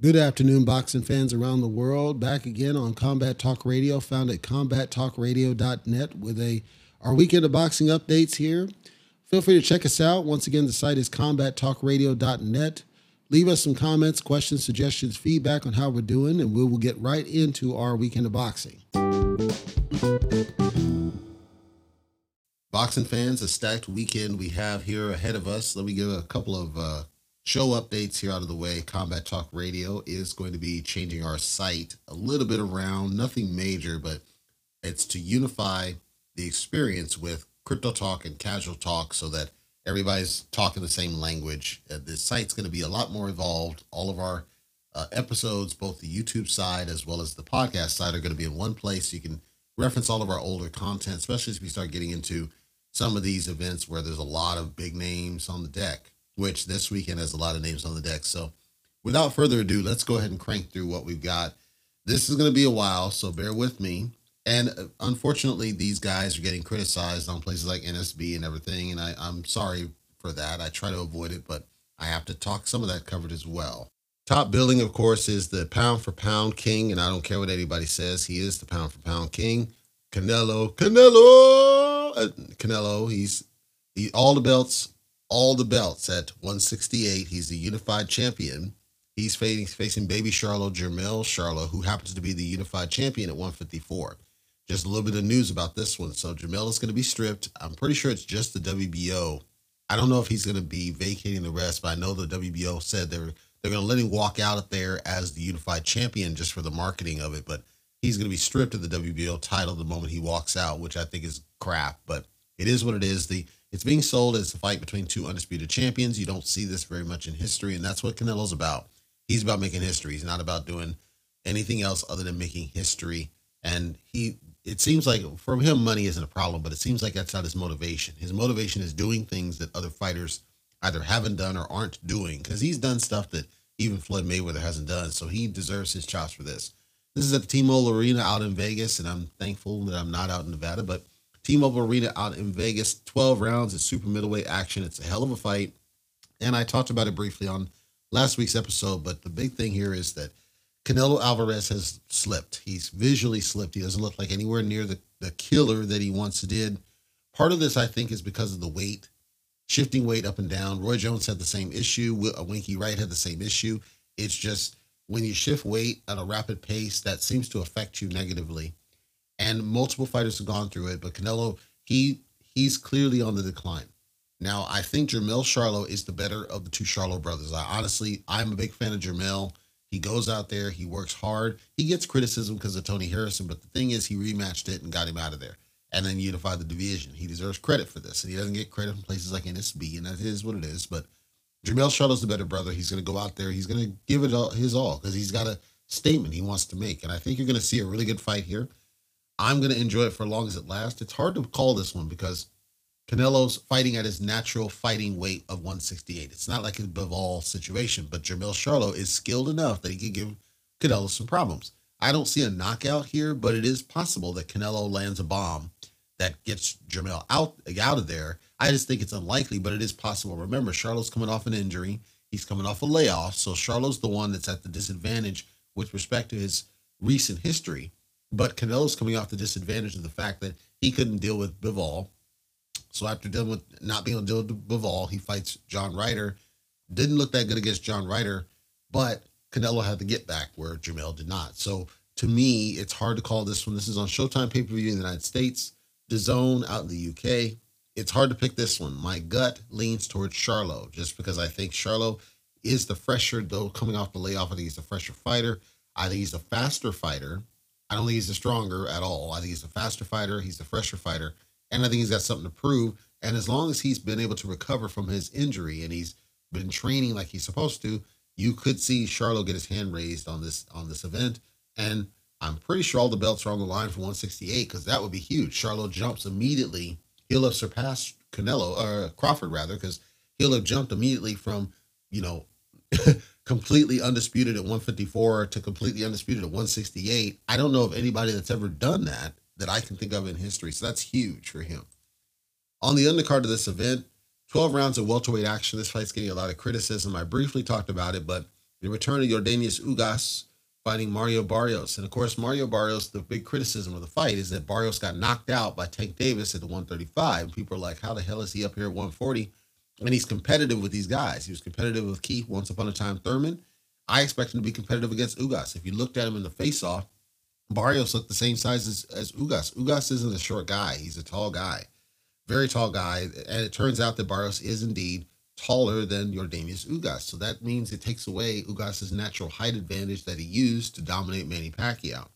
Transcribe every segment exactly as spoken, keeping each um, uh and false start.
Good afternoon, boxing fans around the world. Back again on Combat Talk Radio, found at combat talk radio dot net with a our weekend of boxing updates here. Feel free to check us out. Once again, the site is combat talk radio dot net. Leave us some comments, questions, suggestions, feedback on how we're doing, and we will get right into our weekend of boxing. Boxing fans, a stacked weekend we have here ahead of us. Let me give a couple of uh, show updates here out of the way. Combat Talk Radio is going to be changing our site a little bit around, nothing major, but it's to unify the experience with Crypto Talk and Casual Talk so that everybody's talking the same language. Uh, this site's going to be a lot more evolved. All of our uh, episodes, both the YouTube side as well as the podcast side, are going to be in one place. You can reference all of our older content, especially as we start getting into some of these events where there's a lot of big names on the deck, which this weekend has a lot of names on the deck. So without further ado, let's go ahead and crank through what we've got. This is going to be a while, so bear with me. And unfortunately, these guys are getting criticized on places like N S B and everything, and I, I'm sorry for that. I try to avoid it, but I have to talk some of that covered as well. Top billing, of course, is the pound-for-pound king, and I don't care what anybody says. He is the pound-for-pound king. Canelo, Canelo, uh, Canelo, he's he, all the belts. All the belts at one sixty-eight. He's the unified champion. He's facing, facing baby Charlo, Jermell Charlo, who happens to be the unified champion at one fifty-four. Just a little bit of news about this one. So Jermell is going to be stripped. I'm pretty sure it's just the W B O. I don't know if he's going to be vacating the rest, but I know the W B O said they're they're going to let him walk out of there as the unified champion just for the marketing of it. But he's going to be stripped of the W B O title the moment he walks out, which I think is crap. But it is what it is. The It's being sold as a fight between two undisputed champions. You don't see this very much in history, and that's what Canelo's about. He's about making history. He's not about doing anything else other than making history. And he, it seems like for him, money isn't a problem, but it seems like that's not his motivation. His motivation is doing things that other fighters either haven't done or aren't doing, because he's done stuff that even Floyd Mayweather hasn't done, so he deserves his chops for this. This is at the T-Mobile Arena out in Vegas, and I'm thankful that I'm not out in Nevada, but T-Mobile Arena out in Vegas, twelve rounds of super middleweight action. It's a hell of a fight. And I talked about it briefly on last week's episode, but the big thing here is that Canelo Alvarez has slipped. He's visually slipped. He doesn't look like anywhere near the, the killer that he once did. Part of this, I think, is because of the weight, shifting weight up and down. Roy Jones had the same issue. Winky Wright had the same issue. It's just when you shift weight at a rapid pace, that seems to affect you negatively. And multiple fighters have gone through it, but Canelo, he he's clearly on the decline. Now, I think Jermell Charlo is the better of the two Charlo brothers. I honestly, I'm a big fan of Jermell. He goes out there, he works hard. He gets criticism because of Tony Harrison, but the thing is he rematched it and got him out of there and then unified the division. He deserves credit for this, and he doesn't get credit from places like N S B, and that is what it is. But Jermell Charlo's the better brother. He's going to go out there. He's going to give it all, his all, because he's got a statement he wants to make, and I think you're going to see a really good fight here. I'm going to enjoy it for as long as it lasts. It's hard to call this one because Canelo's fighting at his natural fighting weight of one sixty-eight. It's not like a Bivol situation, but Jermell Charlo is skilled enough that he can give Canelo some problems. I don't see a knockout here, but it is possible that Canelo lands a bomb that gets Jermell out, out of there. I just think it's unlikely, but it is possible. Remember, Charlo's coming off an injury. He's coming off a layoff, so Charlo's the one that's at the disadvantage with respect to his recent history. But Canelo's coming off the disadvantage of the fact that he couldn't deal with Bivol. So after dealing with not being able to deal with Bivol, he fights John Ryder. Didn't look that good against John Ryder, but Canelo had the get back where Jermell did not. So to me, it's hard to call this one. This is on Showtime pay-per-view in the United States, DAZN out in the U K. It's hard to pick this one. My gut leans towards Charlo just because I think Charlo is the fresher, though coming off the layoff, I think he's the fresher fighter. I think he's the faster fighter. I don't think he's the stronger at all. I think he's the faster fighter. He's the fresher fighter. And I think he's got something to prove. And as long as he's been able to recover from his injury and he's been training like he's supposed to, you could see Charlo get his hand raised on this on this event. And I'm pretty sure all the belts are on the line for one sixty-eight because that would be huge. Charlo jumps immediately. He'll have surpassed Canelo, or Crawford rather, because he'll have jumped immediately from, you know, completely undisputed at one fifty-four to completely undisputed at one sixty-eight. I don't know of anybody that's ever done that that I can think of in history. So that's huge for him. On the undercard of this event, twelve rounds of welterweight action. This fight's getting a lot of criticism. I briefly talked about it, but The return of Yordenis Ugás fighting Mario Barrios. And, of course, Mario Barrios, the big criticism of the fight is that Barrios got knocked out by Tank Davis at the one thirty-five. People are like, how the hell is he up here at one forty? And he's competitive with these guys. He was competitive with Keith once upon a time Thurman. I expect him to be competitive against Ugás. If you looked at him in the face-off, Barrios looked the same size as, as Ugás. Ugás isn't a short guy. He's a tall guy, very tall guy. And it turns out that Barrios is indeed taller than Yordenis Ugás. So that means it takes away Ugás's natural height advantage that he used to dominate Manny Pacquiao.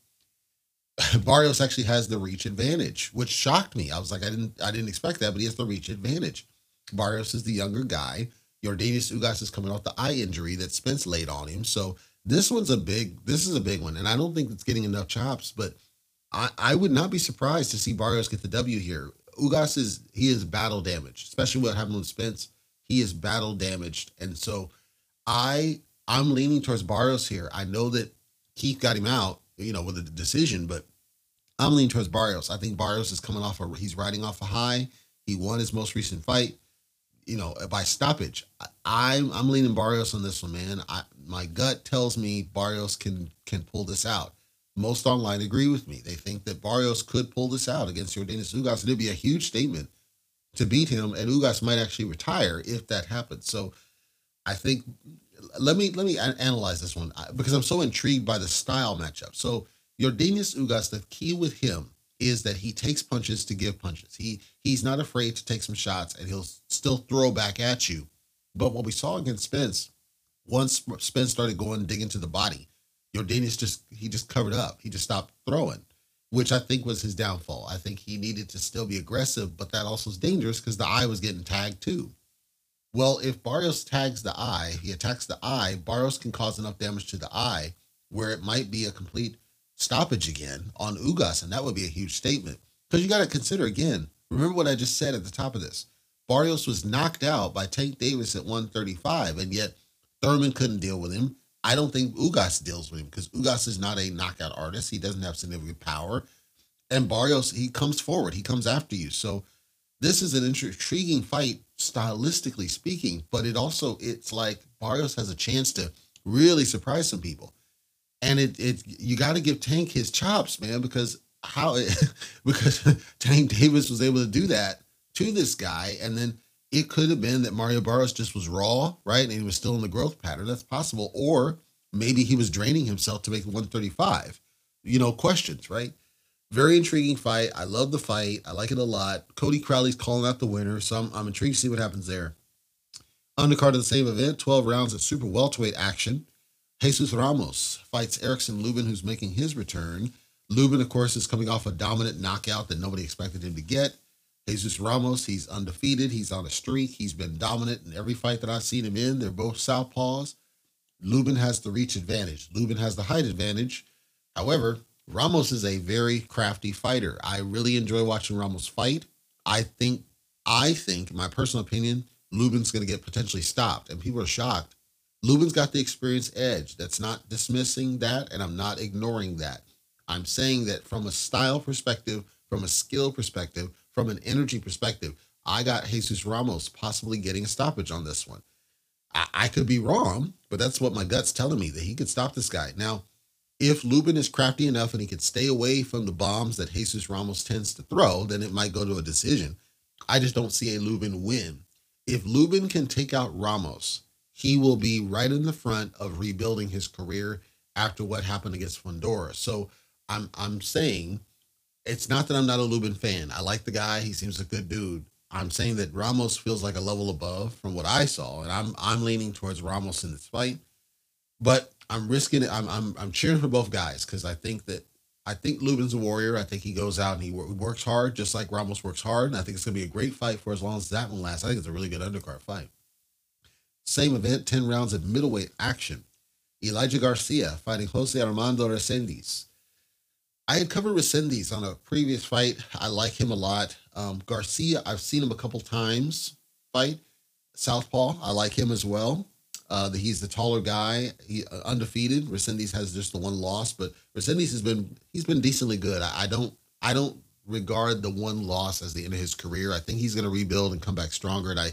Barrios actually has the reach advantage, which shocked me. I was like, I didn't, I didn't expect that, but he has the reach advantage. Barrios is the younger guy. Yordenis Ugás is coming off the eye injury that Spence laid on him. So this one's a big, this is a big one. And I don't think it's getting enough chops, but I, I would not be surprised to see Barrios get the W here. Ugás is, he is battle damaged, especially what happened with Spence. He is battle damaged. And so I, I'm leaning towards Barrios here. I know that Keith got him out, you know, with a decision, but I'm leaning towards Barrios. I think Barrios is coming off, a, he's riding off a high. He won his most recent fight, you know, by stoppage. I, I'm, I'm leaning Barrios on this one, man. I, my gut tells me Barrios can, can pull this out. Most online agree with me. They think that Barrios could pull this out against Yordenis Ugás. It would be a huge statement to beat him, and Ugás might actually retire if that happens. So I think, let me let me analyze this one, because I'm so intrigued by the style matchup. So Yordenis Ugás, the key with him is that he takes punches to give punches. He he's not afraid to take some shots, and he'll still throw back at you. But what we saw against Spence, once Spence started going digging to the body, Yordenis just, he just covered up. He just stopped throwing, which I think was his downfall. I think he needed to still be aggressive, but that also is dangerous because the eye was getting tagged too. Well, if Barrios tags the eye, he attacks the eye, Barrios can cause enough damage to the eye where it might be a complete stoppage again on Ugás, and that would be a huge statement. Because you got to consider again, remember what I just said at the top of this. Barrios was knocked out by Tank Davis at one thirty-five, and yet Thurman couldn't deal with him. I don't think Ugás deals with him because Ugás is not a knockout artist. He doesn't have significant power. And Barrios, he comes forward. He comes after you. So this is an intriguing fight, stylistically speaking, but it also, it's like Barrios has a chance to really surprise some people. And it, it you got to give Tank his chops, man, because how because Tank Davis was able to do that to this guy, and then it could have been that Mario Barrios just was raw, right? And he was still in the growth pattern. That's possible. Or maybe he was draining himself to make one thirty-five. You know, questions, right? Very intriguing fight. I love the fight. I like it a lot. Cody Crowley's calling out the winner, so I'm, I'm intrigued to see what happens there. Undercard of the same event, twelve rounds of super welterweight action. Jesus Ramos fights Erickson Lubin, who's making his return. Lubin, of course, is coming off a dominant knockout that nobody expected him to get. Jesus Ramos, he's undefeated. He's on a streak. He's been dominant in every fight that I've seen him in. They're both southpaws. Lubin has the reach advantage. Lubin has the height advantage. However, Ramos is a very crafty fighter. I really enjoy watching Ramos fight. I think, I think, in my personal opinion, Lubin's going to get potentially stopped, and people are shocked. Lubin's got the experience edge. That's not dismissing that, and I'm not ignoring that. I'm saying that from a style perspective, from a skill perspective, from an energy perspective, I got Jesus Ramos possibly getting a stoppage on this one. I, I could be wrong, but that's what my gut's telling me, that he could stop this guy. Now, if Lubin is crafty enough and he could stay away from the bombs that Jesus Ramos tends to throw, then it might go to a decision. I just don't see a Lubin win. If Lubin can take out Ramos, he will be right in the front of rebuilding his career after what happened against Fundora. So I'm I'm saying, it's not that I'm not a Lubin fan. I like the guy. He seems a good dude. I'm saying that Ramos feels like a level above from what I saw, and I'm I'm leaning towards Ramos in this fight. But I'm risking it. I'm I'm I'm cheering for both guys because I think that I think Lubin's a warrior. I think he goes out and he works hard, just like Ramos works hard. And I think it's gonna be a great fight for as long as that one lasts. I think it's a really good undercard fight. Same event, ten rounds of middleweight action. Elijah Garcia fighting Jose Armando Resendiz. I had covered Resendiz on a previous fight. I like him a lot. Um, Garcia, I've seen him a couple times fight. Southpaw, I like him as well. Uh, the, he's the taller guy, he, uh, undefeated. Resendiz has just the one loss, but Resendiz has been he's been decently good. I, I don't I don't regard the one loss as the end of his career. I think he's going to rebuild and come back stronger. And I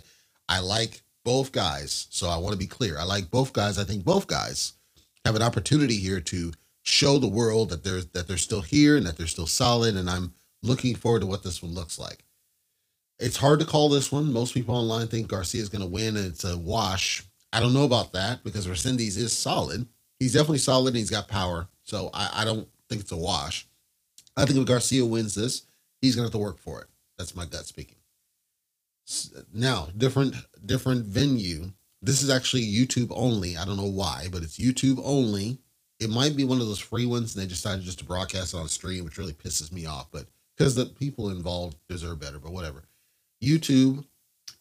I like both guys. So I want to be clear. I like both guys. I think both guys have an opportunity here to show the world that they're, that they're still here and that they're still solid. And I'm looking forward to what this one looks like. It's hard to call this one. Most people online think Garcia is going to win and it's a wash. I don't know about that because Resendiz is solid. He's definitely solid and he's got power. So I, I don't think it's a wash. I think if Garcia wins this, he's going to have to work for it. That's my gut speaking. Now, different different venue. This is actually YouTube only. I don't know why, but it's YouTube only. It might be one of those free ones, and they decided just to broadcast it on stream, which really pisses me off. But because the people involved deserve better, but whatever. YouTube,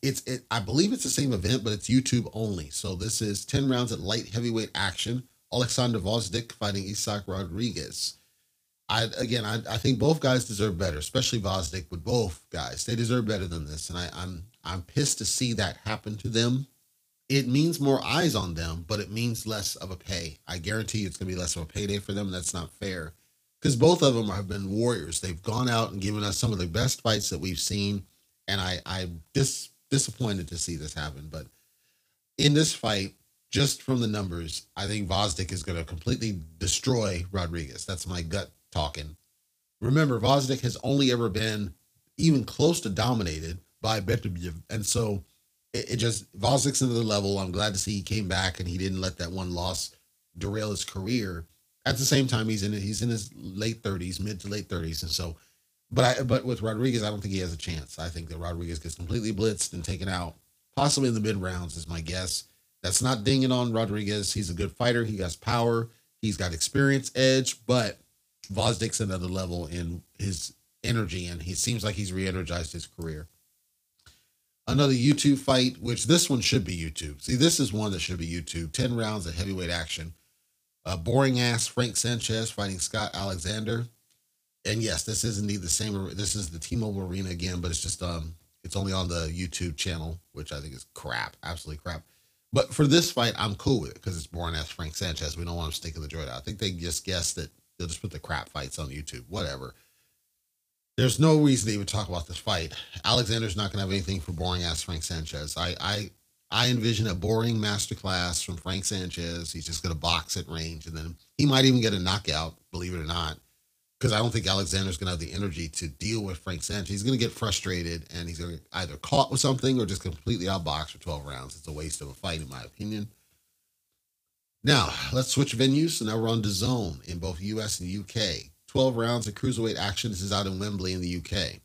it's it, I believe it's the same event, but it's YouTube only. So this is ten rounds at light heavyweight action. Alexander Vozdick fighting Isaac Rodriguez. I again, I, I think both guys deserve better, especially Vozdick. With both guys, they deserve better than this, and I, I'm I'm pissed to see that happen to them. It means more eyes on them, but it means less of a pay. I guarantee you it's going to be less of a payday for them. That's not fair because both of them have been warriors. They've gone out and given us some of the best fights that we've seen, and I I'm dis, disappointed to see this happen. But in this fight, just from the numbers, I think Vozdick is going to completely destroy Rodriguez. That's my gut talking. Remember, Vozdick has only ever been even close to dominated by Beterbiev. And so it, it just, Vozdick's another level. I'm glad to see he came back and he didn't let that one loss derail his career. At the same time, he's in he's in his late thirties, mid to late thirties. And so, but I, but with Rodriguez, I don't think he has a chance. I think that Rodriguez gets completely blitzed and taken out, possibly in the mid rounds is my guess. That's not dinging on Rodriguez. He's a good fighter. He has power. He's got experience edge, but Vozdick's another level in his energy, and he seems like he's re-energized his career. Another YouTube fight, which this one should be YouTube. See, this is one that should be YouTube. ten rounds of heavyweight action. Uh, boring-ass Frank Sanchez fighting Scott Alexander. And yes, this is indeed the same. This is the T-Mobile Arena again, but it's just um, it's only on the YouTube channel, which I think is crap, absolutely crap. But for this fight, I'm cool with it because it's boring-ass Frank Sanchez. We don't want him sticking the joint out. I think they just guessed that they'll just put the crap fights on YouTube, whatever. There's no reason to even talk about this fight. Alexander's not going to have anything for boring-ass Frank Sanchez. I, I I envision a boring masterclass from Frank Sanchez. He's just going to box at range, and then he might even get a knockout, believe it or not, because I don't think Alexander's going to have the energy to deal with Frank Sanchez. He's going to get frustrated, and he's going to get either caught with something or just completely outboxed for twelve rounds. It's a waste of a fight, in my opinion. Now, let's switch venues. So now we're on DAZN in both U S and U K. twelve rounds of cruiserweight action. This is out in Wembley in the U K.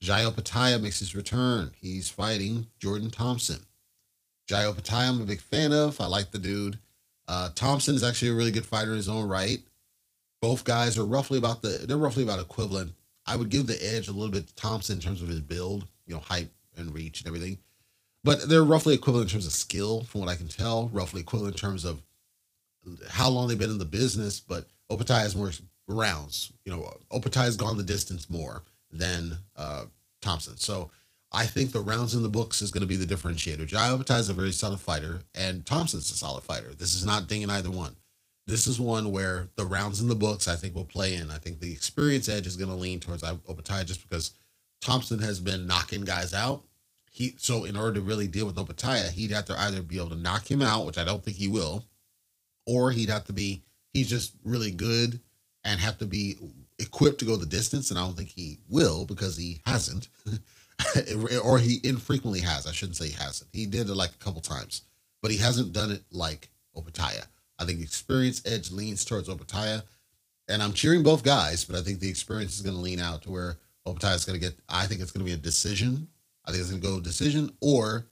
Jai Opetaia makes his return. He's fighting Jordan Thompson. Jai Opetaia, I'm a big fan of. I like the dude. Uh, Thompson is actually a really good fighter in his own right. Both guys are roughly about the, they're roughly about equivalent. I would give the edge a little bit to Thompson in terms of his build, you know, height and reach and everything. But they're roughly equivalent in terms of skill, from what I can tell. Roughly equivalent in terms of how long they've been in the business, but Opetaia has more rounds. You know, Opetaia has gone the distance more than uh, Thompson. So I think the rounds in the books is going to be the differentiator. Jai Opetaia is a very solid fighter, and Thompson's a solid fighter. This is not dinging either one. This is one where the rounds in the books, I think, will play in. I think the experience edge is going to lean towards Opetaia just because Thompson has been knocking guys out. He So in order to really deal with Opetaia, he'd have to either be able to knock him out, which I don't think he will, or he'd have to be, he's just really good and have to be equipped to go the distance. And I don't think he will because he hasn't, or he infrequently has. I shouldn't say he hasn't. He did it like a couple times, but he hasn't done it like Opetaia. I think experience edge leans towards Opetaia, and I'm cheering both guys, but I think the experience is going to lean out to where Opetaia is going to get, I think it's going to be a decision. I think it's going to go decision, or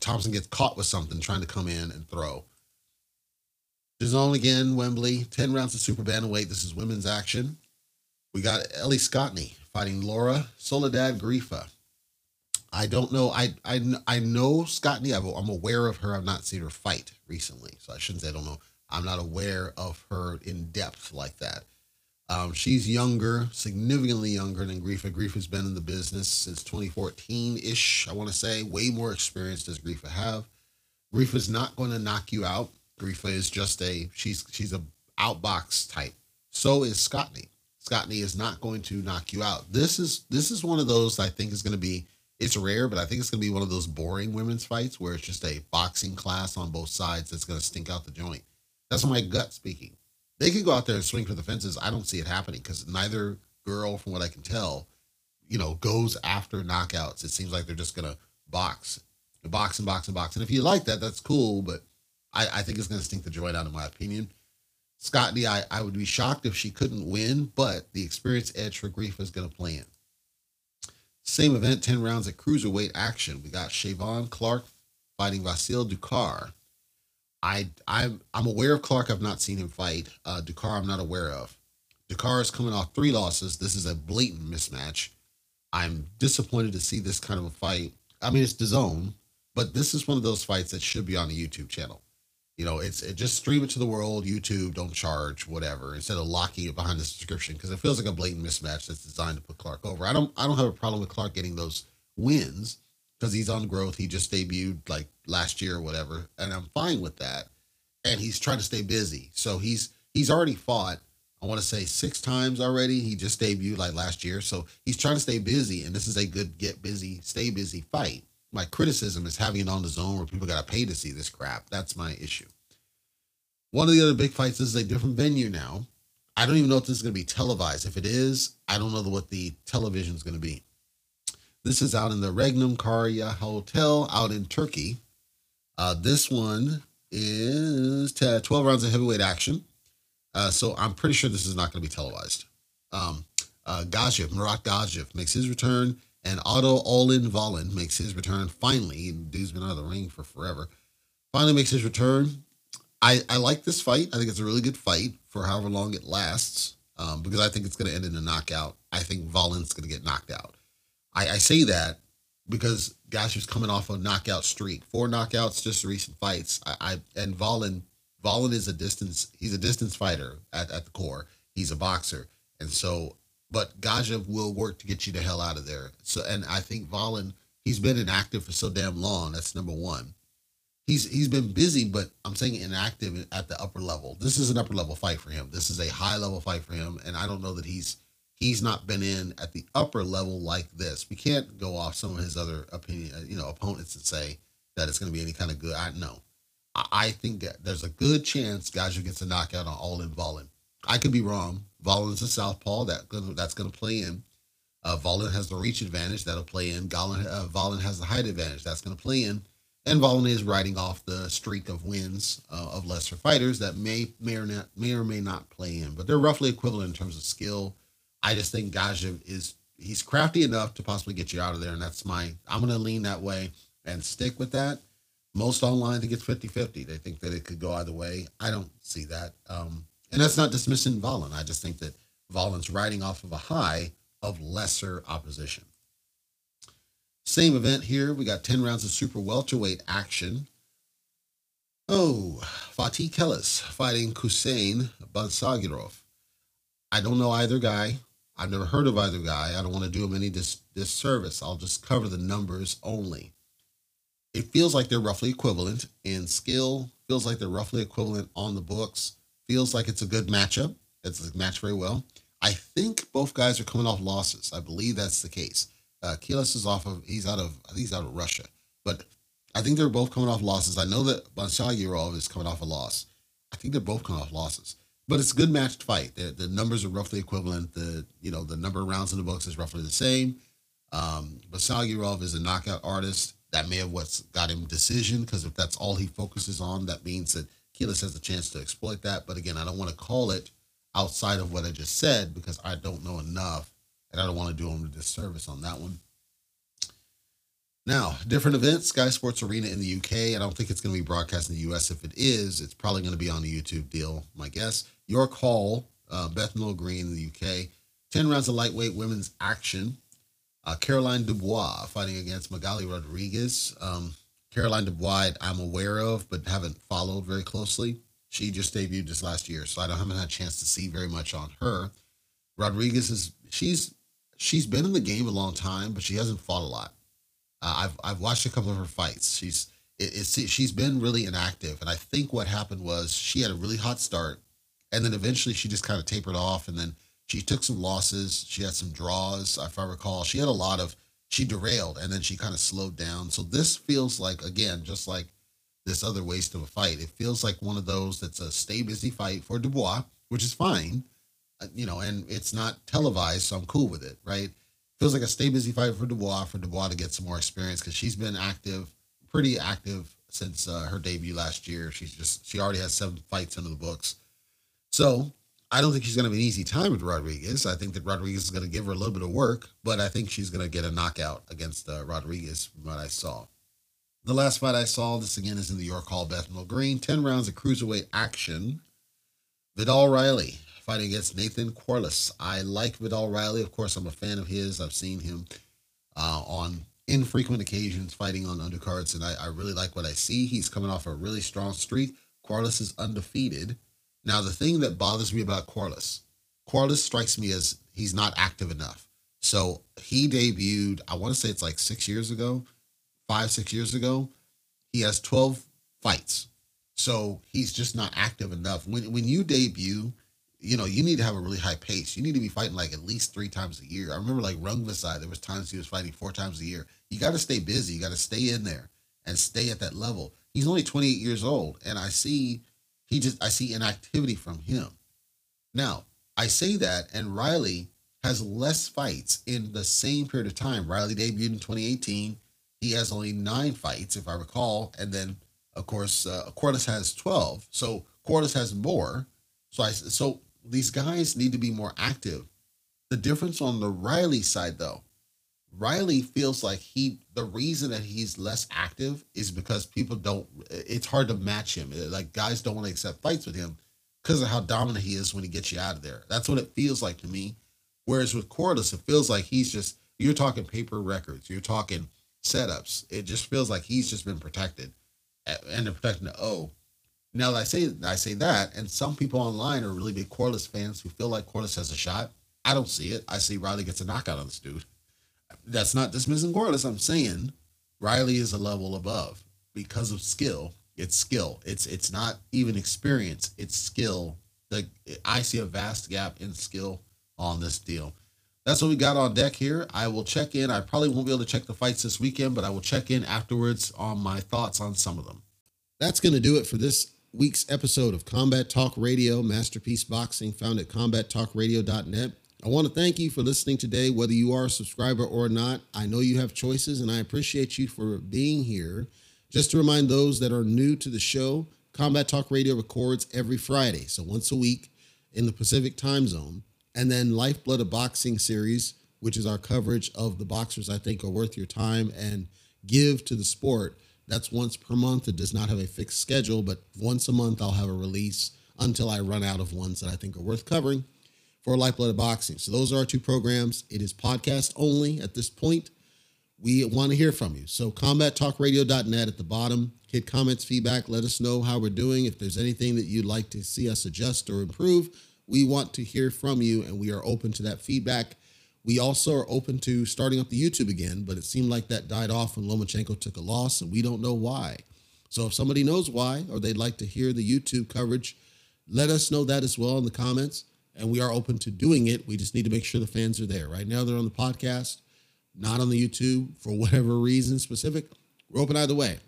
Thompson gets caught with something trying to come in and throw. DAZN again, Wembley, ten rounds of super bantamweight. This is women's action. We got Ellie Scottney fighting Laura Soledad Griefa. I don't know. I I, I know Scottney. I'm aware of her. I've not seen her fight recently, so I shouldn't say I don't know. I'm not aware of her in depth like that. Um, she's younger, significantly younger than Griefa. Griefa's been in the business since twenty fourteen-ish, I want to say. Way more experience does Griefa have. Griefa's not going to knock you out. Griefa is just a, she's she's a outbox type. So is Scottney. Scottney is not going to knock you out. This is this is one of those I think is going to be, It's rare, but I think it's going to be one of those boring women's fights where it's just a boxing class on both sides that's going to stink out the joint. That's my gut speaking. They could go out there and swing for the fences. I don't see it happening because neither girl, from what I can tell, you know, goes after knockouts. It seems like they're just going to box, box and box and box. And if you like that, that's cool, but I, I think it's going to stink the joint out in my opinion. Scottney, I, I would be shocked if she couldn't win, but the experience edge for Griefa is going to play in. Same event, ten rounds at cruiserweight action. We got Shayvon Clark fighting Vasil Dukar. I, I'm, I'm aware of Clark. I've not seen him fight. Uh, Dukar, I'm not aware of. Dukar is coming off three losses. This is a blatant mismatch. I'm disappointed to see this kind of a fight. I mean, it's D AZN, but this is one of those fights that should be on the YouTube channel. You know, it's it just stream it to the world, YouTube, don't charge, whatever, instead of locking it behind the subscription, because it feels like a blatant mismatch that's designed to put Clark over. I don't I don't have a problem with Clark getting those wins because he's on growth. He just debuted like last year or whatever, and I'm fine with that. And he's trying to stay busy. So he's he's already fought, I want to say six times already. He just debuted like last year. So he's trying to stay busy, and this is a good get busy, stay busy fight. My criticism is having it on the zone where people got to pay to see this crap. That's my issue. One of the other big fights, this is a different venue now. I don't even know if this is going to be televised. If it is, I don't know what the television is going to be. This is out in the Regnum Karya Hotel out in Turkey. Uh, this one is twelve rounds of heavyweight action. Uh, so I'm pretty sure this is not going to be televised. Um, uh, Gajif, Murat Gajif makes his return. And Otto Wallin makes his return finally. Dude's been out of the ring for forever. Finally makes his return. I, I like this fight. I think it's a really good fight for however long it lasts um, because I think it's going to end in a knockout. I think Wallin's going to get knocked out. I, I say that because Gajif's coming off a knockout streak. Four knockouts, just recent fights. I, I And Wallin, Wallin is a distance. He's a distance fighter at, at the core. He's a boxer. And so... But Gajif will work to get you the hell out of there. So, and I think Wallin, he's been inactive for so damn long. That's number one. He's he's been busy, but I'm saying inactive at the upper level. This is an upper level fight for him. This is a high level fight for him, and I don't know that he's he's not been in at the upper level like this. We can't go off some of his other opinion, you know, opponents and say that it's going to be any kind of good. I know. I, I think that there's a good chance Gajif gets a knockout on all in Wallin. I could be wrong. Wallin's a southpaw. That that's going to play in. Uh, Wallin has the reach advantage. That'll play in. Wallin, uh, Wallin has the height advantage. That's going to play in. And Wallin is riding off the streak of wins uh, of lesser fighters that may may or not may or may not play in. But they're roughly equivalent in terms of skill. I just think Gajif is he's crafty enough to possibly get you out of there, and that's my I'm going to lean that way and stick with that. Most online think it's fifty fifty. They think that it could go either way. I don't see that. Um, And that's not dismissing Wallin. I just think that Wallin's riding off of a high of lesser opposition. Same event here. We got ten rounds of super welterweight action. Oh, Fatih Keles fighting Kusain Bansagirov. I don't know either guy. I've never heard of either guy. I don't want to do him any dis disservice. I'll just cover the numbers only. It feels like they're roughly equivalent in skill. Feels like they're roughly equivalent on the books. Feels like it's a good matchup. It's a match very well. I think both guys are coming off losses. I believe that's the case. Uh, Keles is off of, he's out of, I think he's out of Russia. But I think they're both coming off losses. I know that Bansagirov is coming off a loss. I think they're both coming off losses. But it's a good matched fight. The, the numbers are roughly equivalent. The, you know, the number of rounds in the books is roughly the same. Um, Bansagirov is a knockout artist. That may have what's got him decision, because if that's all he focuses on, that means that Keles has a chance to exploit that. But again, I don't want to call it outside of what I just said because I don't know enough and I don't want to do him a disservice on that one. Now, different events, Sky Sports Arena in the U K. I don't think it's going to be broadcast in the U S. If it is, it's probably going to be on the YouTube deal, my guess. York Hall, uh, Bethnal Green in the U K. ten rounds of lightweight women's action. Uh, Caroline Dubois fighting against Magali Rodriguez. Um, Caroline Dubois, I'm aware of, but haven't followed very closely. She just debuted this last year, so I don't, haven't had a chance to see very much on her. Rodriguez is she's she's been in the game a long time, but she hasn't fought a lot. Uh, I've I've watched a couple of her fights. She's it, it's she's been really inactive, and I think what happened was she had a really hot start, and then eventually she just kind of tapered off, and then she took some losses. She had some draws, if I recall. She had a lot of she derailed and then she kind of slowed down. So this feels like, again, just like this other waste of a fight, it feels like one of those that's a stay busy fight for Dubois, which is fine, you know, and it's not televised, so I'm cool with it, right? Feels like a stay busy fight for Dubois, for Dubois to get some more experience, because she's been active, pretty active since uh, her debut last year. She's just, she already has seven fights under the books. So I don't think she's going to have an easy time with Rodriguez. I think that Rodriguez is going to give her a little bit of work, but I think she's going to get a knockout against uh, Rodriguez from what I saw. The last fight I saw, this again is in the York Hall, Bethnal Green, ten rounds of cruiserweight action. Vidal Riley fighting against Nathan Quarless. I like Vidal Riley. Of course, I'm a fan of his. I've seen him uh, on infrequent occasions fighting on undercards, and I, I really like what I see. He's coming off a really strong streak. Quarless is undefeated. Now, the thing that bothers me about Quarless, Quarless strikes me as he's not active enough. So he debuted, I want to say it's like six years ago, five, six years ago. He has twelve fights. So he's just not active enough. When when you debut, you know, you need to have a really high pace. You need to be fighting like at least three times a year. I remember like Rung Vasai, there was times he was fighting four times a year. You got to stay busy. You got to stay in there and stay at that level. He's only twenty-eight years old. And I see... He just, I see inactivity from him. Now, I say that, and Riley has less fights in the same period of time. Riley debuted in twenty eighteen. He has only nine fights, if I recall. And then, of course, uh, Quarless has twelve. So Quarless has more. So I, so these guys need to be more active. The difference on the Riley side, though, Riley feels like he, the reason that he's less active is because people don't, it's hard to match him. Like, guys don't want to accept fights with him because of how dominant he is when he gets you out of there. That's what it feels like to me. Whereas with Quarless, it feels like he's just, you're talking paper records, you're talking setups. It just feels like he's just been protected and they're protecting the O. Now that I say, I say that, and some people online are really big Quarless fans who feel like Quarless has a shot. I don't see it. I see Riley gets a knockout on this dude. That's not dismissing Quarless. I'm saying Riley is a level above because of skill. It's skill. It's it's not even experience. It's skill. Like, I see a vast gap in skill on this deal. That's what we got on deck here. I will check in. I probably won't be able to check the fights this weekend, but I will check in afterwards on my thoughts on some of them. That's going to do it for this week's episode of Combat Talk Radio, Masterpiece Boxing, found at combat talk radio dot net. I want to thank you for listening today, whether you are a subscriber or not. I know you have choices, and I appreciate you for being here. Just to remind those that are new to the show, Combat Talk Radio records every Friday, so once a week in the Pacific time zone. And then Lifeblood of Boxing series, which is our coverage of the boxers I think are worth your time and give to the sport. That's once per month. It does not have a fixed schedule, but once a month I'll have a release until I run out of ones that I think are worth covering for Lifeblood of Boxing. So those are our two programs. It is podcast only at this point. We want to hear from you. So combat talk radio dot net at the bottom, hit comments, feedback, let us know how we're doing. If there's anything that you'd like to see us adjust or improve, we want to hear from you, and we are open to that feedback. We also are open to starting up the YouTube again, but it seemed like that died off when Lomachenko took a loss, and we don't know why. So if somebody knows why, or they'd like to hear the YouTube coverage, let us know that as well in the comments. And we are open to doing it. We just need to make sure the fans are there. Right now, they're on the podcast, not on the YouTube for whatever reason specific. We're open either way.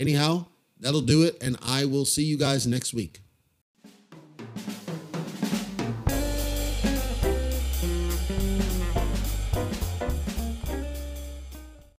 Anyhow, that'll do it. And I will see you guys next week.